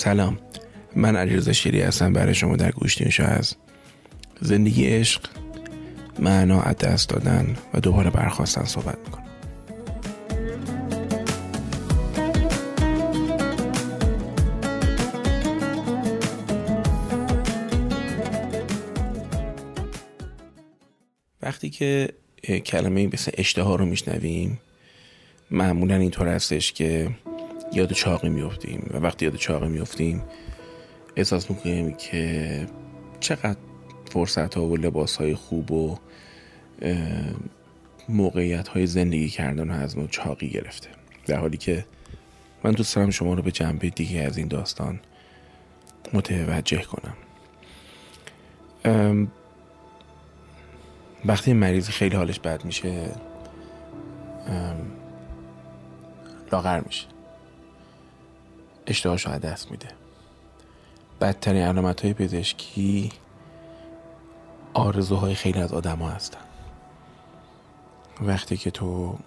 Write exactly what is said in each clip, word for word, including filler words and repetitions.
سلام، من علیرضا شریعی هستم برای شما در گوش نیوش از زندگی عشق، معنا از دست دادن و دوباره برخاستن صحبت میکنم. وقتی که کلمه مثل اشتها رو میشنویم معمولا اینطور هستش که یاد چاقی میفتیم و وقتی یاد چاقی میفتیم احساس میکنیم که چقدر فرصت ها و لباس های خوب و موقعیت های زندگی کردن از ما چاقی گرفته، در حالی که من دوست دارم شما رو به جنبه دیگه از این داستان متوجه کنم. وقتی مریض خیلی حالش بد میشه لاغر میشه، اشتهاش رو از دست میده. بدترین علامت های پزشکی آرزوهای خیلی از آدم ها هستن. وقتی که تو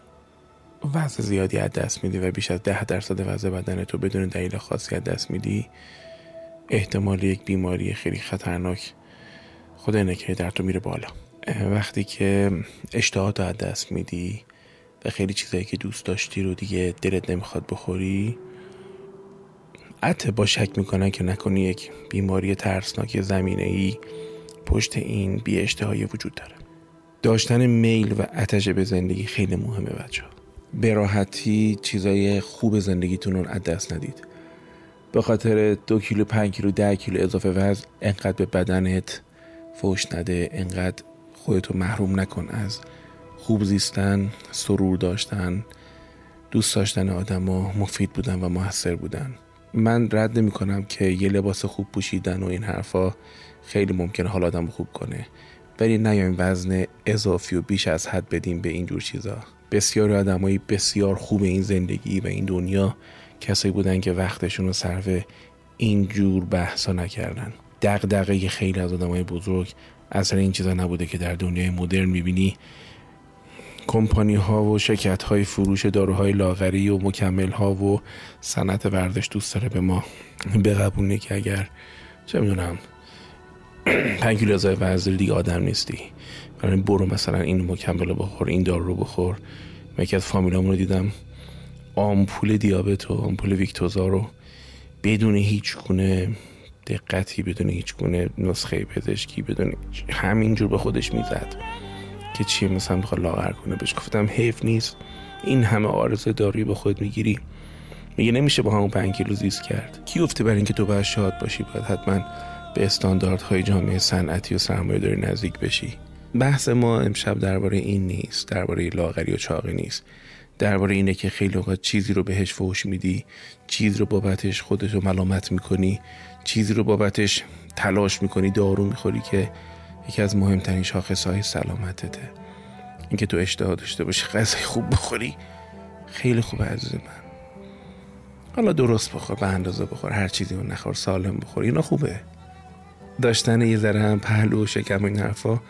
وزن زیادی از دست میدی و بیش از ده درصد وزن بدن تو بدون دلیل خاصی از دست میدی، احتمال یک بیماری خیلی خطرناک خدا نکنه در تو میره بالا. وقتی که اشتهات رو از دست میدی و خیلی چیزایی که دوست داشتی رو دیگه دلت نمیخواد بخوری، حتی با شک میکنن که نکنی یک بیماری ترسناک زمینه‌ای پشت این بی اشتهایی وجود داره. داشتن میل و آتش به زندگی خیلی مهمه بچه‌ها. به راحتی چیزای خوب زندگیتون رو از دست ندید. به خاطر دو کیلو، پنج کیلو، ده کیلو اضافه وزن انقدر به بدنت فوش نده، انقدر خودتو محروم نکن از خوب زیستن، سرور داشتن، دوست داشتن آدما، مفید بودن و موثر بودن. من رد نمی کنم که یه لباس خوب پوشیدن و این حرفا خیلی ممکنه حال آدم خوب کنه، ولی نیایم وزن اضافی و بیش از حد بدیم به این جور چیزا. بسیاری آدمای بسیار خوب این زندگی و این دنیا کسایی بودن که وقتشون رو صرف این جور بحثا نکردن. دغدغه خیلی از آدمای بزرگ اصلا این چیزا نبوده که در دنیای مدرن می‌بینی. کمپانی ها و شرکت های فروش داروهای لاغری و مکمل ها و صنعت ورزش دوست داره به ما بقبونه که اگر چه میدونم پنج کیلو اضافه وزن دیگه آدم نیستی، برای برو مثلا این مکمل رو بخور، این دارو رو بخور. من یکی از فامیلامون رو دیدم آمپول دیابت و آمپول ویکتوزا رو بدون هیچ گونه دقتی، بدون هیچ گونه نسخه پزشکی، بدون همینجور به خودش میزد که چیه مثلا بخواد لاغر کنه. بهش گفتم حیف نیست این همه آرزوی دارویی با خود میگیری؟ میگه نمیشه با همون پنج کیلو زیست کرد. کی گفته برای اینکه تو باید شاد باشی باید حتما به استانداردهای جامعه صنعتی و سرمایه‌داری نزدیک بشی؟ بحث ما امشب درباره این نیست، درباره لاغری و چاقی نیست، درباره اینه که خیلی وقت چیزی رو بهش فحش میدی، چیز رو بابتش خودت رو ملامت میکنی، چیزی رو بابتش تلاش میکنی، دارو میخوری که یکی از مهمترین شاخصهای سلامتته. اینکه تو اشتها داشته باشی، غذای خوب بخوری، خیلی خوبه عزیز من. حالا درست بخور، به اندازه بخور، هر چیزی رو نخور، سالم بخور، اینا خوبه. داشتن یه ذره هم پهلو و شکم این حرفا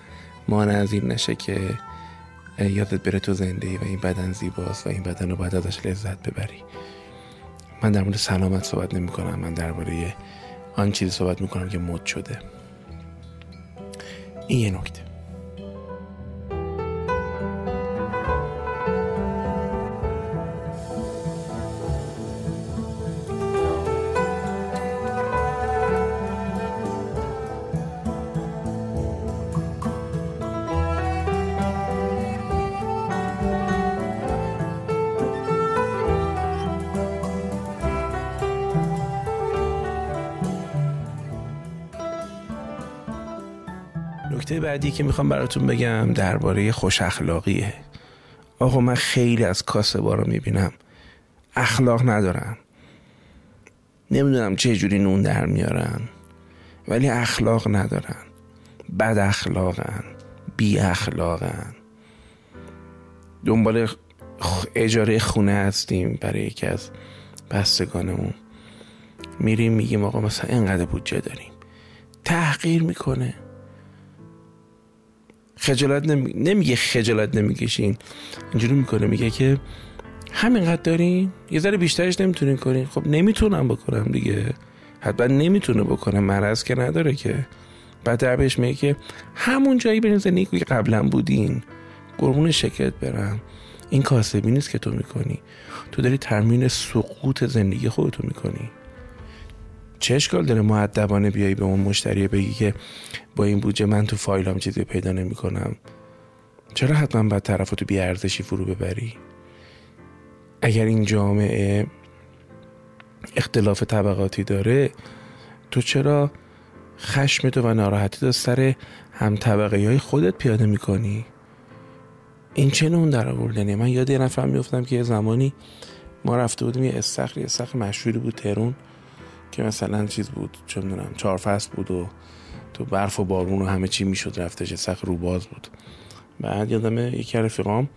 مانع از این نشه که یادت بره تو زنده‌ای و این بدن زیباست و این بدن رو باید ازش لذت ببری. من در مورد سلامت صحبت نمی کنم، من درباره آن چیزی صحبت می کنم که مد شده. این یه نکته. نکته بعدی که میخوام براتون بگم درباره خوش اخلاقیه. آقا من خیلی از کاسبا رو میبینم اخلاق ندارن، نمیدونم چه جوری نون در میارن ولی اخلاق ندارن، بد اخلاقن، بی اخلاقن. دنبال اجاره خونه هستیم برای یکی از بستگانمون، میریم میگیم آقا مثلا اینقدر بودجه داریم، تحقیر میکنه. خجالت نمی... نمیگه خجالت نمیکشین، اینجوری میکنه، میگه که همینقدر دارین، یه ذره بیشترش نمیتونین کنین. خب نمیتونم بکنم دیگه، حتما نمیتونه بکنه، مرض که نداره که. بعد بهش میگه که همون جایی بریم زندگی که قبلا بودین، قربون شکلت برم، این کاسبی نیست که تو میکنی، تو داری ترمین سقوط زندگی خودتو میکنی. چه اشکال داره مؤدبانه بیایی به اون مشتری بگی که با این بودجه من تو فایلام چیزی پیدا نمیکنم؟ چرا حتما باید طرفو تو بیارزشی فرو ببری؟ اگر این جامعه اختلاف طبقاتی داره، تو چرا خشمتو و ناراحتیتو سر هم طبقه های خودت پیاده میکنی؟ این چه نوع درآوردنیه؟ من یاد یه نفر میافتم که یه زمانی ما رفته بودیم یه استخر یه استخر مشهوری بود تهران که مثلا چیز بود، چه میدونم، چهار فصل بود و تو برف و بارون و همه چی میشد رفتش، استخر روباز بود. بعد یادمه یکی رفیقام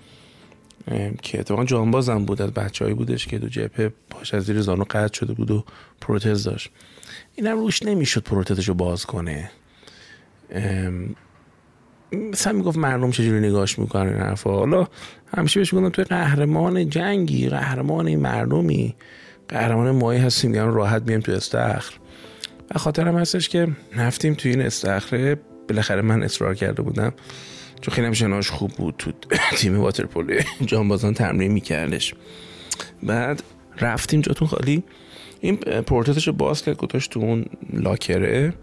که اتفاقا جانبازم بود از بچه‌ای بودش که دو جبهه پاش از زیر زانو قطع شده بود و پروتز داشت، اینم روش نمیشد پروتزشو باز کنه. مثلا میگفت مردم چجوری نگاهش میکنن این حرفا. حالا همیشه بهش میگفتم تو قهرمان جنگی، قهرمان این مردمی، قهرمان مایی هستیم، میگم راحت میام تو استخر. و خاطرم هستش که رفتیم تو این استخره، بالاخره من اصرار کرده بودم چون خیلی هم شناش خوب بود، تو تیم واترپولو جانبازان تمرین میکردش. بعد رفتیم جاتون خالی، این پورتتشو باز کرد، گذاشت تو اون لاکره،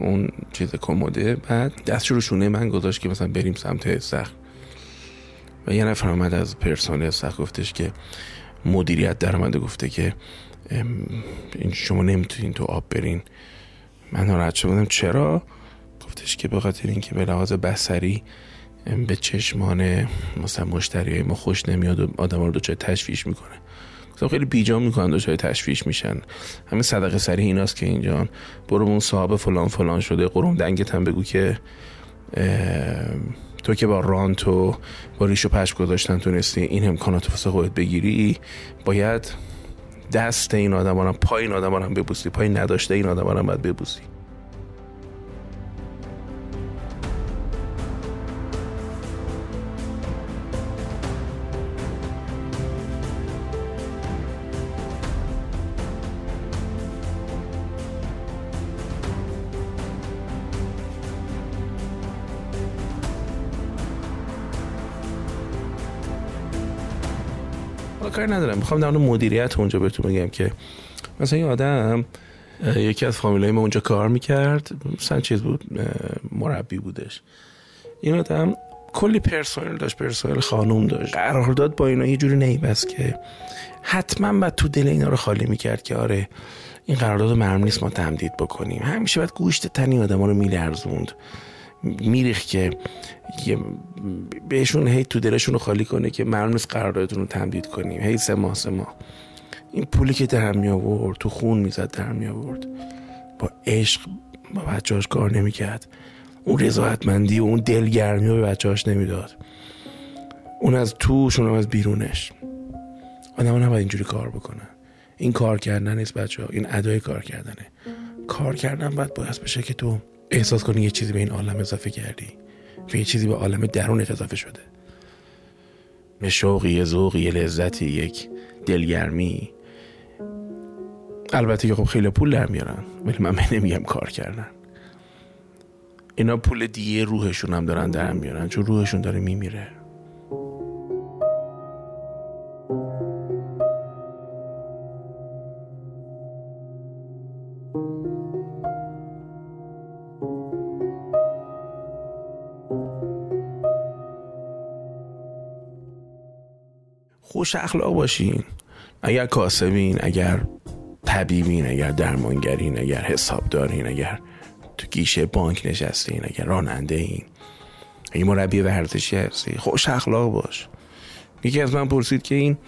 اون چیز کموده. بعد دستش رو شونه من گذاشت که مثلا بریم سمت استخر. و یه نفر اومد از پرسنل استخر گفتش که مدیریت در اومده گفته که این شما نمیتونین تو آب برین. من ناراحت شده بودم. چرا؟ گفتش که به خاطر اینکه به لحاظ بصری به چشمان مثلا مشتریای ما خوش نمیاد و آدما رو دچار تشویش میکنه. مثلا خیلی بیجا میکنن، دچار تشویش میشن. همین صدقه سری ایناست که اینجان برو به اون صاحب فلان فلان شده، قرم دنگت هم بگو که تو که با رانت و با ریش و پشم گذاشتن تونستی این امکانات واسه خودت بگیری، باید دست این آدما رو، پای این آدما رو ببوسی، پای نداشته این آدما رو باید ببوسی. کار ندارم، میخوام در مورد مدیریت اونجا بهتون بگم که مثلا این آدم یکی از فامیلای ما اونجا کار میکرد، مثلا چیز بود، مربی بودش. این آدم کلی پرسنل داشت، پرسنل خانوم داشت، قرارداد با اینا یه جوری نیبست که حتما بعد تو دل اینا رو خالی میکرد که آره این قرارداد مرم نیست ما تمدید بکنیم. همیشه بعد گوشت تنی آدما رو میلرزوند، میریخ که بهشون هی تو دلشون رو خالی کنه که معلوم نیست قراردادتون رو تمدید کنیم. هی سه ماه سه ماه این پولی که در می آورد، تو خون میزد در می آورد، با عشق با بچه‌هاش کار نمیکرد، اون رضایتمندی و اون دلگرمی رو به بچه‌هاش نمیداد، اون از توشون هم از بیرونش. آدم نباید اینجوری کار بکنه. این کار کردن نیست بچه‌ها، این ادای کار کردنه. کار کردن باید باعث بشه که تو احساس کنی یه چیزی به این عالم اضافه کردی و یه چیزی به عالم درون اضافه شده، به شوقی، یه ذوقی، یه لذتی، یک دلگرمی. البته که خب خیلی پول در میارن، ولی من نمیگم کار کردن. اینا پول دیگه روحشون هم دارن در میارن، چون روحشون داره میمیره. خوش اخلاق باشین. اگر کاسبین، اگر طبیبین، اگر درمانگرین، اگر حسابدارین، اگر تو گیشه بانک نشستین، اگر راننده این، اگر مربی ورزشی هستی، خوش اخلاق باش. یکی از من پرسید که این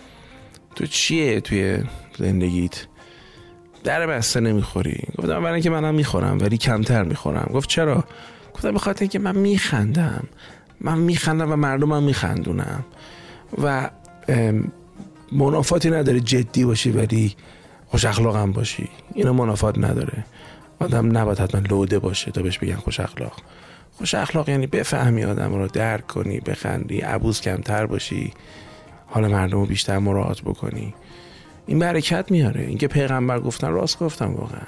تو چیه توی زندگیت در بسته نمیخوری؟ گفتم برای اینکه منم میخورم ولی کمتر میخورم. گفت چرا؟ گفتم به خاطر اینکه من میخندم، من میخندم و مردمم میخندونم و منافاتی نداره جدی باشی ولی خوش اخلاق هم باشی. اینا منافات نداره. آدم نباید حتما لوده باشه تا بهش بگن خوش اخلاق. خوش اخلاق یعنی بفهمی آدم رو، درک کنی، بخندی، عبوس کمتر باشی، حال مردم رو بیشتر مراعات بکنی. این برکت میاره. اینکه پیغمبر گفتن راست گفتن واقعا.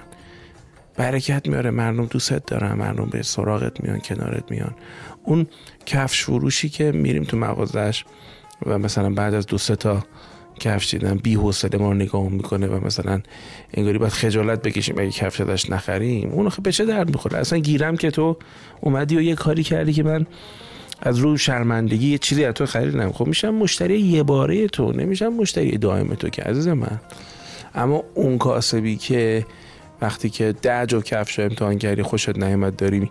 برکت میاره، مردم دوست دارن، مردم به سراغت میان، کنارت میان. اون کفش فروشی که میریم تو مغازش و مثلا بعد از دو سه تا کفش دیدن بی حوصله ما رو نگاه میکنه و مثلا انگاری باید خجالت بکشیم اگه کفش داشت نخریم، اون آخه به چه درد میخوره؟ اصلا گیرم که تو اومدی و یه کاری کردی که من از روی شرمندگی یه چیزی از تو خریدم. خب میشم مشتری یه باره تو، نمیشم مشتری دائم تو که عزیز من. اما اون کاسبی که وقتی که ده جا کفش امتحان کردی خوشت نیامد، داریم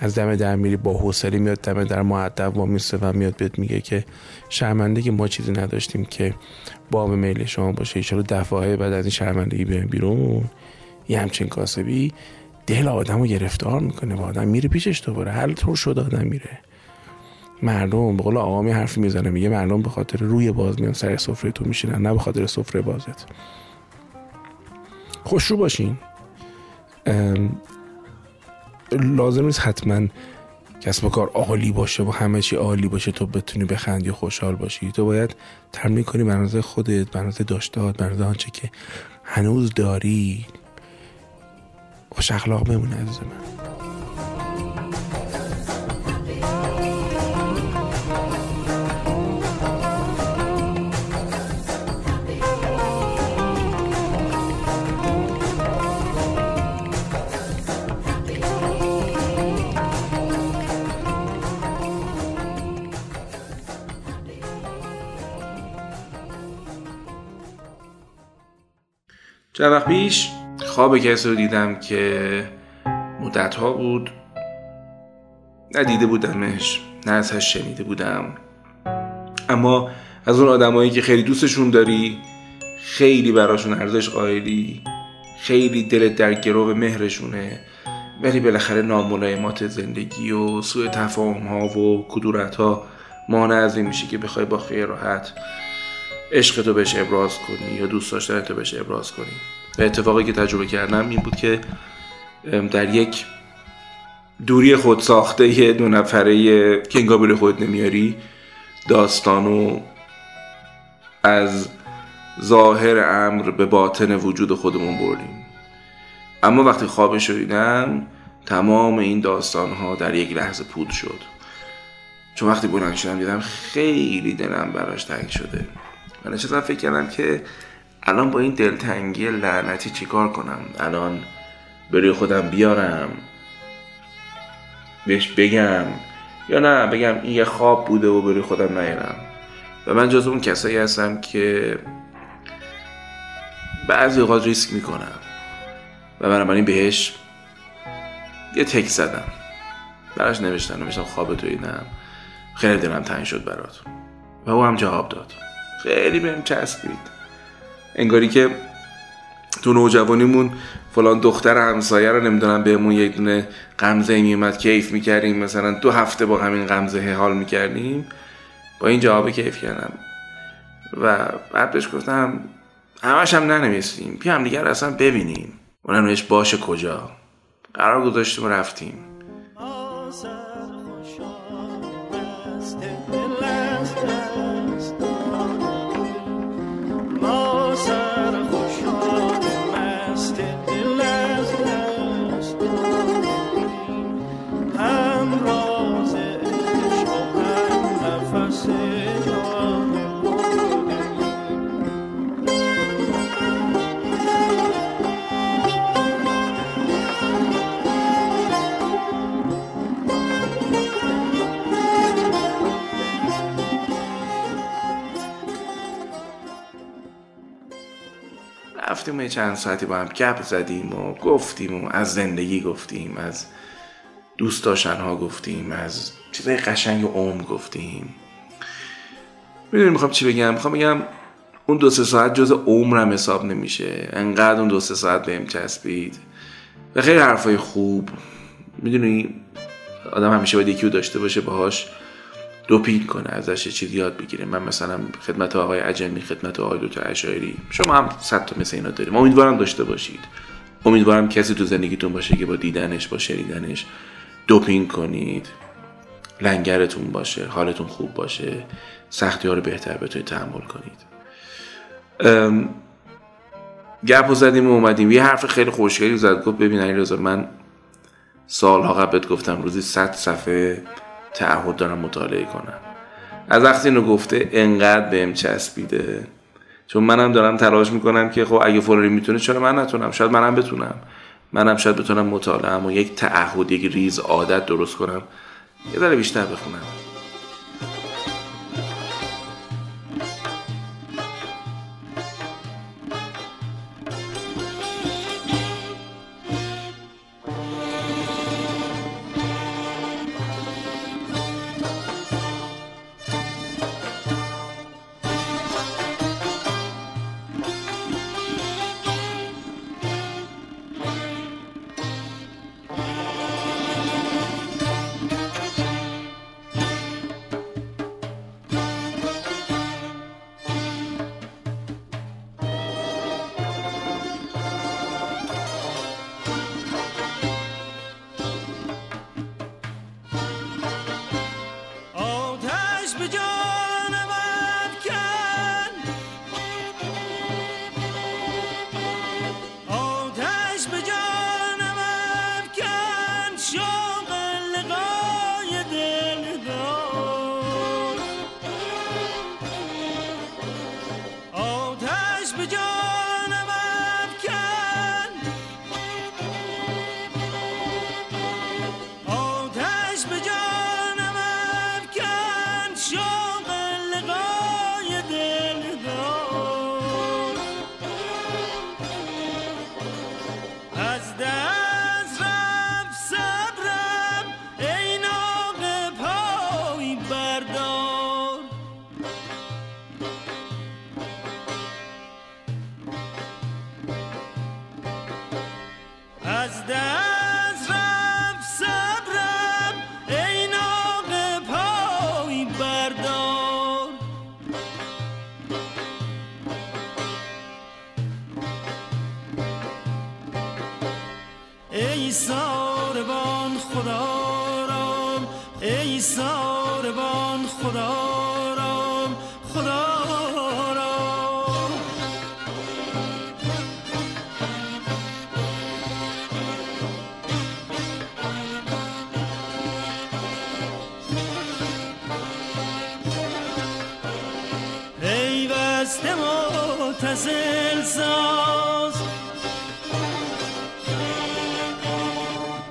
از دم در میری، با حوصله میاد دم در، مؤدب و میسته و میاد بهت میگه که شرمندگی ما چیزی نداشتیم که باب میل شما باشه، ایشالا دفعه بعد از این شرمندگی بیایم بیرون. یه همچین کاسبی دل آدم رو گرفتار میکنه و آدم میره پیشش دوباره، هر طور شد آدم میره. مردم به قول آقا می حرفی میزنه، میگه مردم به خاطر روی باز میان سر سفره تو میشینن، نه به خاطر سفره بازت. خوش رو باشین، لازم نیست حتما کسب و کار عالی باشه و همه چی عالی باشه تو بتونی بخندی و خوشحال باشی. تو باید تمرین کنی بنازه خودت، بنازه داشتهات، بنازه آنچه که هنوز داری. خوش اخلاق بمون عزیز من. چند وقت پیش خواب کسی رو دیدم که مدت ها بود نه دیده بودمش نه ازش شنیده بودم، اما از اون آدمایی که خیلی دوستشون داری، خیلی براشون ارزش قائلی، خیلی دلت در گرو مهرشونه، ولی بالاخره ناملایمات زندگی و سوء تفاهم ها و کدورت ها مانع از این میشه که بخوای با خیال راحت عشقتو بهش ابراز کنی یا دوست داشتنتو بهش ابراز کنی. و اتفاقی که تجربه کردم این بود که در یک دوری خود ساخته یه دو نفره که انگار خود نمیاری داستانو از ظاهر امر به باطن وجود خودمون بردیم. اما وقتی خوابش رو دیدم تمام این داستانها در یک لحظه پود شد، چون وقتی بلند شدم دیدم خیلی دلم براش تنگ شده. من نشستم فکر کردم که الان با این دلتنگی لعنتی چیکار کنم، الان بروی خودم بیارم بهش بگم یا نه بگم این یه خواب بوده و بروی خودم نیارم. و من جز اون کسایی هستم که بعضی اوقات ریسک میکنم و بنابراین بهش یه تک زدم، براش نوشتم نوشتم خوابتو دیدم خیلی دلم تنگ شد برات، و او هم جواب داد، خیلی بهم چسبید. انگاری که تو نوجوانیمون فلان دختر همسایه رو نمیدونم بهمون یک دونه غمزه میومد کیف میکردیم، مثلا دو هفته با همین غمزه حال میکردیم، با این جواب کیف کردم و بعدش گفتم همش هم ننویسیم، بیا هم دیگه رو اصلا ببینیم. اونم نوشت باشه کجا، قرار گذاشتیم و رفتیم. رفتیم چند ساعتی با هم گپ زدیم و گفتیم و از زندگی گفتیم، از دوست داشتن‌ها گفتیم، از چیزای قشنگ و عمق گفتیم. میدونی میخوام چی بگم؟ میخوام بگم اون دو سه ساعت جز عمرم حساب نمیشه، انقدر اون دو سه ساعت بهم چسبید و خیلی حرفای خوب. میدونی آدم همیشه باید یکی رو داشته باشه باهاش دوپین کنه، ازش چیز یاد بگیره. من مثلا خدمت آقای عجمی، خدمت آقای دکتر عشایری، شما هم صد تا مثل اینا داریم، امیدوارم داشته باشید. امیدوارم کسی تو زندگیتون باشه که با دیدنش با شنیدنش دوپین کنید، لنگرتون باشه، حالتون خوب باشه، سختی ها رو بهتر بتونید تحمل کنید. گپو زدیم و اومدیم. یه حرف خیلی خوشگلی زد، گفت ببین علیرضا، من سال‌ها قبل بهت گفتم روزی صد صفحه تعهد دارم مطالعه کنم. از وقتی اینو گفته انقدر بهم چسبیده، چون منم دارم تلاش میکنم که خب اگه فلانی میتونه چرا من نتونم؟ شاید منم بتونم. منم شاید بتونم مطالعه‌مو یک تعهد، یک ریز عادت درست کنم، یه ذره بیشتر بخونم.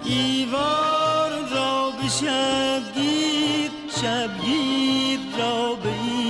ایوان را به شبگیر، شبگیر را به